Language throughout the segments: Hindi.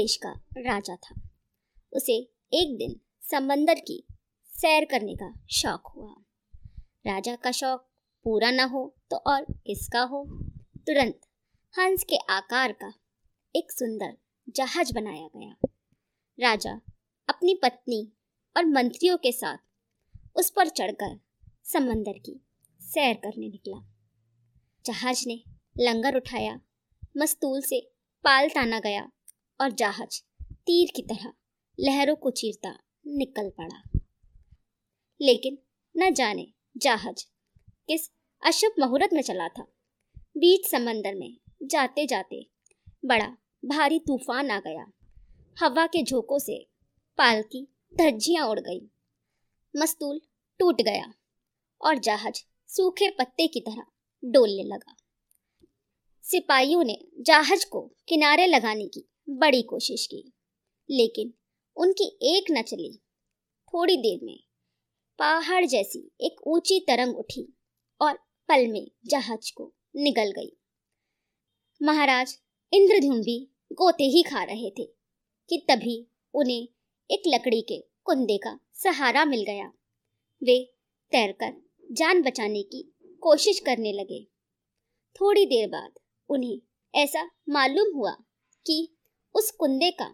देश का राजा था। उसे एक दिन समंदर की सैर करने का शौक हुआ। राजा का शौक पूरा ना हो तो और किसका हो। तुरंत हंस के आकार का एक सुंदर जहाज बनाया गया। राजा अपनी पत्नी और मंत्रियों के साथ उस पर चढ़कर समंदर की सैर करने निकला। जहाज ने लंगर उठाया, मस्तूल से पाल ताना गया और जहाज तीर की तरह लहरों को चीरता निकल पड़ा। लेकिन न जाने जहाज किस अशुभ मुहूर्त में चला था। बीच समंदर में जाते जाते बड़ा भारी तूफान आ गया। हवा के झोंकों से पाल की धज्जियां उड़ गई, मस्तूल टूट गया और जहाज सूखे पत्ते की तरह डोलने लगा। सिपाहियों ने जहाज को किनारे लगाने की बड़ी कोशिश की, लेकिन उनकी एक न चली। थोड़ी देर में पहाड़ जैसी एक ऊंची तरंग उठी और पल में जहाज को निगल गई। महाराज इंद्रधनुष भी गोते ही खा रहे थे कि तभी उन्हें एक लकड़ी के कुंदे का सहारा मिल गया। वे तैरकर जान बचाने की कोशिश करने लगे। थोड़ी देर बाद उन्हें ऐसा मालूम हुआ कि उस कुंदे का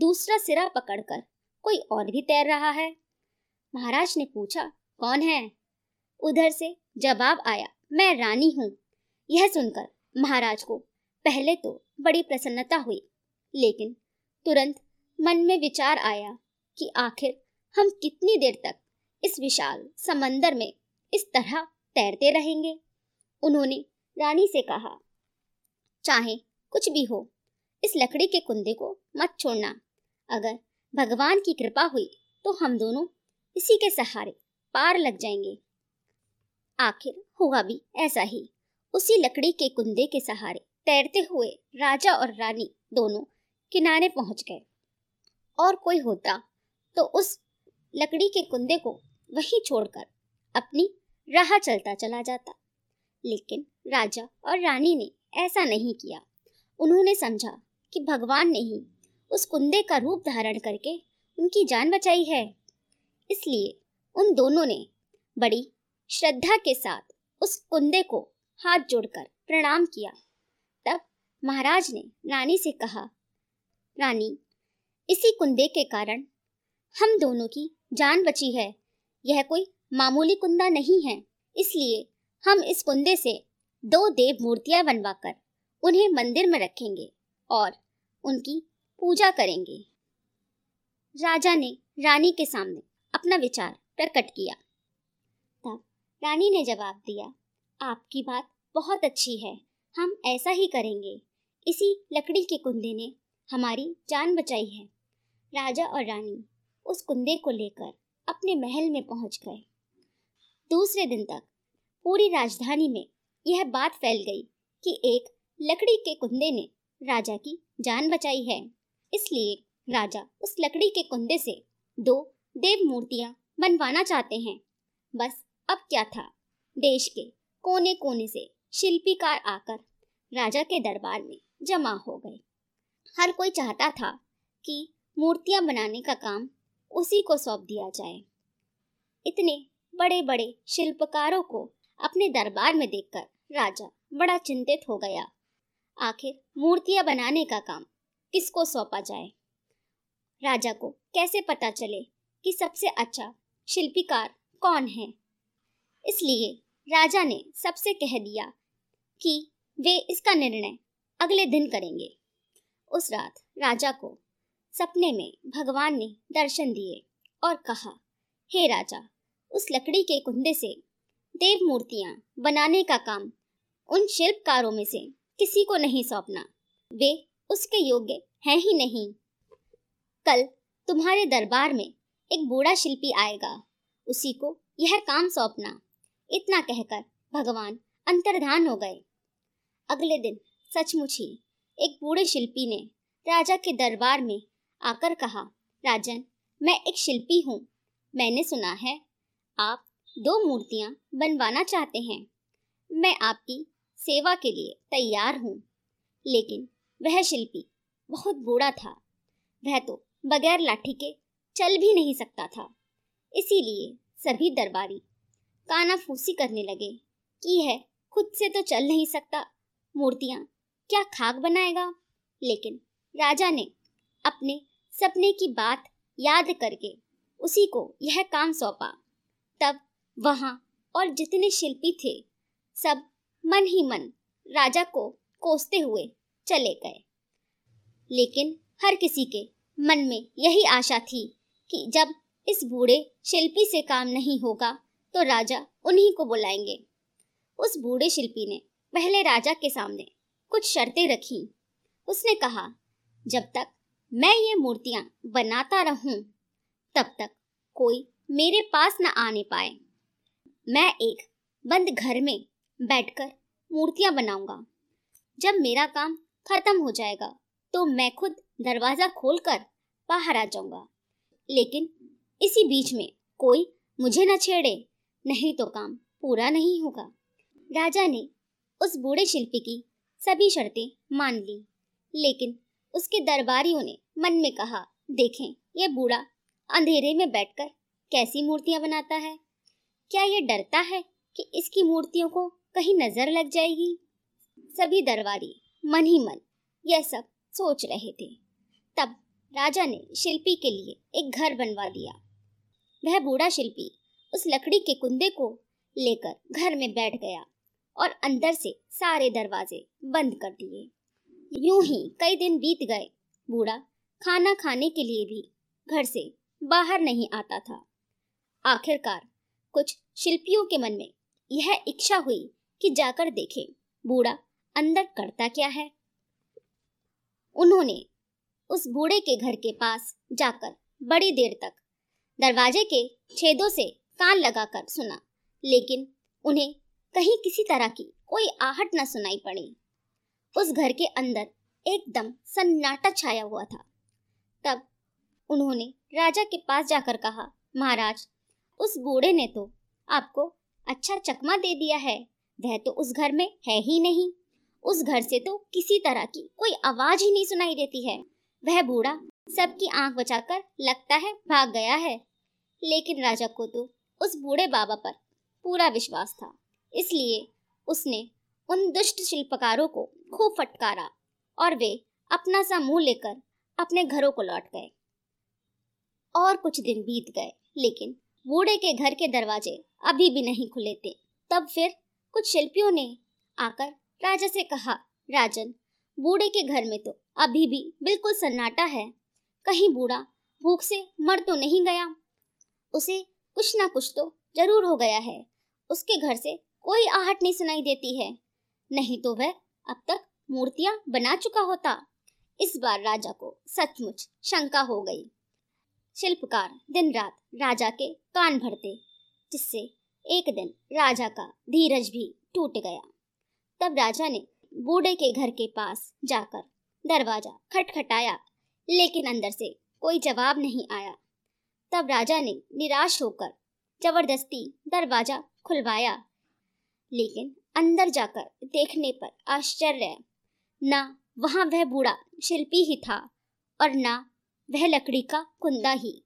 दूसरा सिरा पकड़कर कोई और भी तैर रहा है। महाराज ने पूछा, कौन है? उधर से जवाब आया, मैं रानी हूँ। यह सुनकर महाराज को पहले तो बड़ी प्रसन्नता हुई, लेकिन तुरंत मन में विचार आया कि आखिर हम कितनी देर तक इस विशाल समंदर में इस तरह तैरते रहेंगे। उन्होंने रानी से कहा, चाहे कुछ भी हो, इस लकड़ी के कुंदे को मत छोड़ना। अगर भगवान की कृपा हुई तो हम दोनों इसी के सहारे पार लग जाएंगे। आखिर हुआ भी ऐसा ही। उसी लकड़ी के कुंदे के सहारे तैरते हुए राजा और रानी दोनों किनारे पहुंच गए। और कोई होता तो उस लकड़ी के कुंदे को वहीं छोड़कर अपनी राह चलता चला जाता, लेकिन राजा और रानी ने ऐसा नहीं किया। उन्होंने समझा कि भगवान ने ही उस कुंदे का रूप धारण करके उनकी जान बचाई है। इसलिए उन दोनों ने बड़ी श्रद्धा के साथ उस कुंदे को हाथ जोड़कर प्रणाम किया। तब महाराज ने रानी से कहा, रानी, इसी कुंदे के कारण हम दोनों की जान बची है। यह कोई मामूली कुंदा नहीं है। इसलिए हम इस कुंदे से 2 देव मूर्तियाँ बनवाकर उन्हें मंदिर में रखेंगे और उनकी पूजा करेंगे। राजा ने रानी के सामने अपना विचार प्रकट किया। तब रानी ने जवाब दिया, आपकी बात बहुत अच्छी है, हम ऐसा ही करेंगे। इसी लकड़ी के कुंदे ने हमारी जान बचाई है। राजा और रानी उस कुंदे को लेकर अपने महल में पहुंच गए। दूसरे दिन तक पूरी राजधानी में यह बात फैल गई कि एक लकड़ी के कुंदे ने राजा की जान बचाई है। इसलिए राजा उस लकड़ी के कुंदे से दो देव मूर्तियाँ बनवाना चाहते हैं। बस अब क्या था, देश के कोने कोने से शिल्पीकार आकर राजा के दरबार में जमा हो गए। हर कोई चाहता था कि मूर्तियाँ बनाने का काम उसी को सौंप दिया जाए। इतने बड़े बड़े शिल्पकारों को अपने दरबार में देखकर राजा बड़ा चिंतित हो गया। आखिर मूर्तियां बनाने का काम किसको सौंपा जाए? राजा को कैसे पता चले कि सबसे अच्छा शिल्पीकार कौन है? इसलिए राजा ने सबसे कह दिया कि वे इसका निर्णय अगले दिन करेंगे। उस रात राजा को सपने में भगवान ने दर्शन दिए और कहा, हे राजा, उस लकड़ी के कुंदे से देव मूर्तियाँ बनाने का काम उन शिल्पकारों में से किसी को नहीं सौंपना। वे उसके योग्य हैं ही नहीं। कल तुम्हारे दरबार में एक बूढ़ा शिल्पी आएगा, उसी को यह काम सौंपना। इतना कहकर भगवान अंतर्धान हो गए। अगले दिन सचमुच ही एक बूढ़े शिल्पी ने राजा के दरबार में आकर कहा, राजन, मैं एक शिल्पी हूँ। मैंने सुना है आप 2 मूर्तियाँ बनवाना चाहते हैं। मैं आपकी सेवा के लिए तैयार हूँ। लेकिन वह शिल्पी बहुत बूढ़ा था वह तो बगैर लाठी के चल भी नहीं सकता था। इसीलिए सभी दरबारी कानाफूसी करने लगे कि है खुद से तो चल नहीं सकता, मूर्तियाँ क्या खाक बनाएगा। लेकिन राजा ने अपने सपने की बात याद करके उसी को यह काम सौंपा। तब वहाँ और जितने शिल्पी थे सब मन ही मन राजा को कोसते हुए चले गए। लेकिन हर किसी के मन में यही आशा थी कि जब इस बूढ़े शिल्पी से काम नहीं होगा तो राजा उन्हीं को बुलाएंगे। उस बूढ़े शिल्पी ने पहले राजा के सामने कुछ शर्तें रखीं। उसने कहा, जब तक मैं ये मूर्तियाँ बनाता रहूं तब तक कोई मेरे पास न आने पाए। मैं एक बंद घर में बैठकर मूर्तियाँ बनाऊंगा। जब मेरा काम खत्म हो जाएगा तो मैं खुद दरवाज़ा खोलकर बाहर आ जाऊंगा। लेकिन इसी बीच में कोई मुझे न छेड़े, नहीं तो काम पूरा नहीं होगा। राजा ने उस बूढ़े शिल्पी की सभी शर्तें मान ली। लेकिन उसके दरबारियों ने मन में कहा, देखें यह बूढ़ा अंधेरे में बैठकर कैसी मूर्तियाँ बनाता है। क्या यह डरता है कि इसकी मूर्तियों को कहीं नज़र लग जाएगी। सभी दरबारी मन ही मन यह सब सोच रहे थे। तब राजा ने शिल्पी के लिए एक घर बनवा दिया। वह बूढ़ा शिल्पी उस लकड़ी के कुंदे को लेकर घर में बैठ गया और अंदर से सारे दरवाजे बंद कर दिए। यूं ही कई दिन बीत गए। बूढ़ा खाना खाने के लिए भी घर से बाहर नहीं आता था। आखिरकार कुछ शिल्पियों के मन में यह इच्छा हुई कि जाकर देखें बूढ़ा अंदर करता क्या है। उन्होंने उस बूढ़े के घर के पास जाकर बड़ी देर तक दरवाजे के छेदों से कान लगाकर सुना, लेकिन उन्हें कहीं किसी तरह की कोई आहट न सुनाई पड़ी। उस घर के अंदर एकदम सन्नाटा छाया हुआ था। तब उन्होंने राजा के पास जाकर कहा, महाराज, उस बूढ़े ने तो आपको अच्छा चकमा दे दिया है। वह तो उस घर में है ही नहीं। उस घर से तो किसी तरह की कोई आवाज़ ही नहीं सुनाई देती है। वह बूढ़ा सबकी आंख बचाकर लगता है भाग गया है। लेकिन राजा को तो उस बूढ़े बाबा पर पूरा विश्वास था, इसलिए उसने उन दुष्ट शिल्पकारों को खूब फटकारा और वे अपना सा मुंह लेकर अपने घरों को लौट गए। और कुछ दिन बीत गए, लेकिन बूढ़े के घर के दरवाजे अभी भी नहीं खुले थे। तब फिर कुछ शिल्पियों ने आकर राजा से कहा, राजन, बूढ़े के घर में तो अभी भी बिल्कुल सन्नाटा है। कहीं बूढ़ा भूख से मर तो नहीं गया। उसे कुछ ना कुछ तो जरूर हो गया है। उसके घर से कोई आहट नहीं सुनाई देती है, नहीं तो वह अब तक मूर्तियां बना चुका होता। इस बार राजा को सचमुच शंका हो गई। शिल्पकार दिन रात राजा के कान भरते, जिससे एक दिन राजा का धीरज भी टूट गया। तब राजा ने बूढ़े के घर के पास जाकर दरवाजा खटखटाया, लेकिन अंदर से कोई जवाब नहीं आया। तब राजा ने निराश होकर जबरदस्ती दरवाजा खुलवाया, लेकिन अंदर जाकर देखने पर आश्चर्य, ना वहाँ वह बूढ़ा शिल्पी ही था और ना वह लकड़ी का कुंदा ही।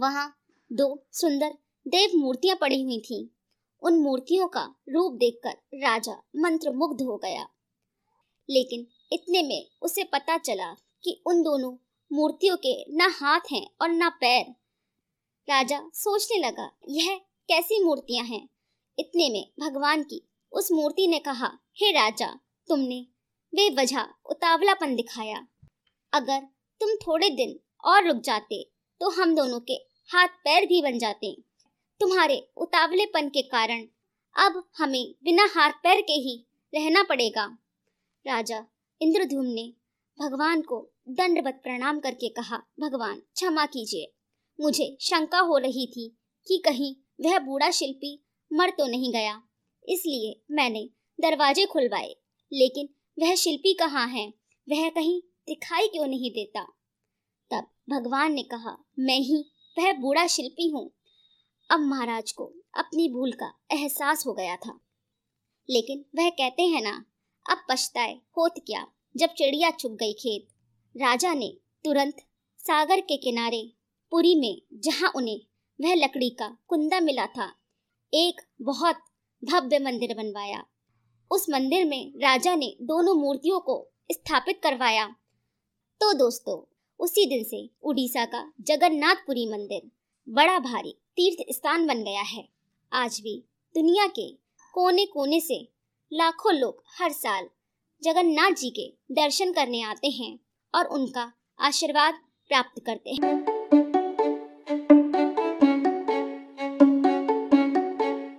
वहाँ दो सुंदर देव मूर्तियाँ पड़ी हुई थीं। उन मूर्तियों का रूप देखकर राजा मंत्रमुग्ध हो गया। लेकिन इतने में उसे पता चला कि उन दोनों मूर्तियों के ना हाथ हैं और ना पैर। राजा सोचने लगा, यह कैसी मूर्तियां हैं। इतने में भगवान की उस मूर्ति ने कहा, हे राजा, तुमने बेवजह उतावलापन दिखाया। अगर तुम थोड़े दिन और रुक जाते तो हम दोनों के हाथ पैर भी बन जाते। तुम्हारे उतावलेपन के कारण अब हमें बिना हाथ पैर के ही रहना पड़ेगा। राजा इंद्रधूम ने भगवान को दंडवत प्रणाम करके कहा, भगवान क्षमा कीजिए, मुझे शंका हो रही थी कि कहीं वह बूढ़ा शिल्पी मर तो नहीं गया, इसलिए मैंने दरवाजे खुलवाए। लेकिन वह शिल्पी कहाँ है, वह कहीं दिखाई क्यों नहीं देता। तब भगवान ने कहा, मैं ही वह बूढ़ा शिल्पी हूँ। अब महाराज को अपनी भूल का एहसास हो गया था। लेकिन वह कहते हैं ना, अब पछताए होत क्या, जब चिड़िया चुग गई खेत। राजा ने तुरंत सागर के किनारे पुरी में, जहां उन्हें वह लकड़ी का कुंदा मिला था, एक बहुत भव्य मंदिर बनवाया। उस मंदिर में राजा ने दोनों मूर्तियों को स्थापित करवाया। तो दोस्तों, उसी दिन से उड़ीसा का जगन्नाथपुरी मंदिर बड़ा भारी तीर्थ स्थान बन गया है। आज भी दुनिया के कोने कोने से लाखों लोग हर साल जगन्नाथ जी के दर्शन करने आते हैं और उनका आशीर्वाद प्राप्त करते हैं।